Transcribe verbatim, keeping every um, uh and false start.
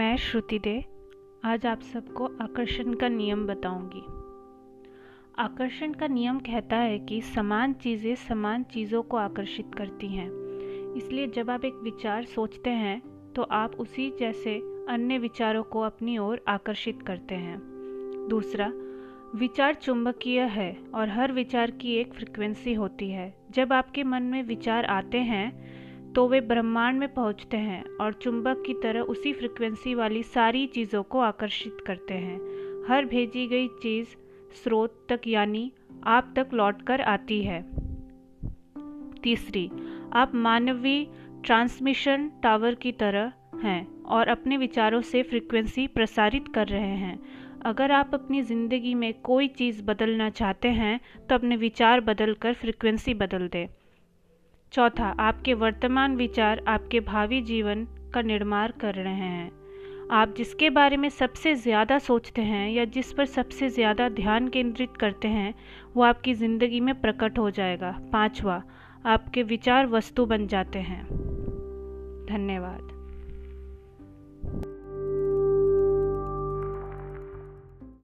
मैं श्रुति दे आज आप सबको आकर्षण का नियम बताऊंगी। आकर्षण का नियम कहता है कि समान चीज़ें समान चीज़ों को आकर्षित करती हैं। इसलिए जब आप एक विचार सोचते हैं तो आप उसी जैसे अन्य विचारों को अपनी ओर आकर्षित करते हैं। दूसरा, विचार चुंबकीय है और हर विचार की एक फ्रिक्वेंसी होती है। जब आपके मन में विचार आते हैं तो वे ब्रह्मांड में पहुंचते हैं और चुंबक की तरह उसी फ्रिक्वेंसी वाली सारी चीज़ों को आकर्षित करते हैं। हर भेजी गई चीज़ स्रोत तक यानी आप तक लौटकर आती है। तीसरी, आप मानवीय ट्रांसमिशन टावर की तरह हैं और अपने विचारों से फ्रिक्वेंसी प्रसारित कर रहे हैं। अगर आप अपनी ज़िंदगी में कोई चीज़ बदलना चाहते हैं तो अपने विचार बदलकर फ्रिक्वेंसी बदल दें। चौथा, आपके वर्तमान विचार आपके भावी जीवन का निर्माण कर रहे हैं। आप जिसके बारे में सबसे ज़्यादा सोचते हैं या जिस पर सबसे ज़्यादा ध्यान केंद्रित करते हैं वो आपकी ज़िंदगी में प्रकट हो जाएगा। पांचवा, आपके विचार वस्तु बन जाते हैं। धन्यवाद।